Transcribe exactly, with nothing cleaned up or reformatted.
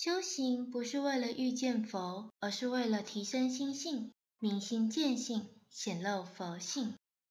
修行不是为了遇见佛，而是为了提升心性、明心见性，显露佛性。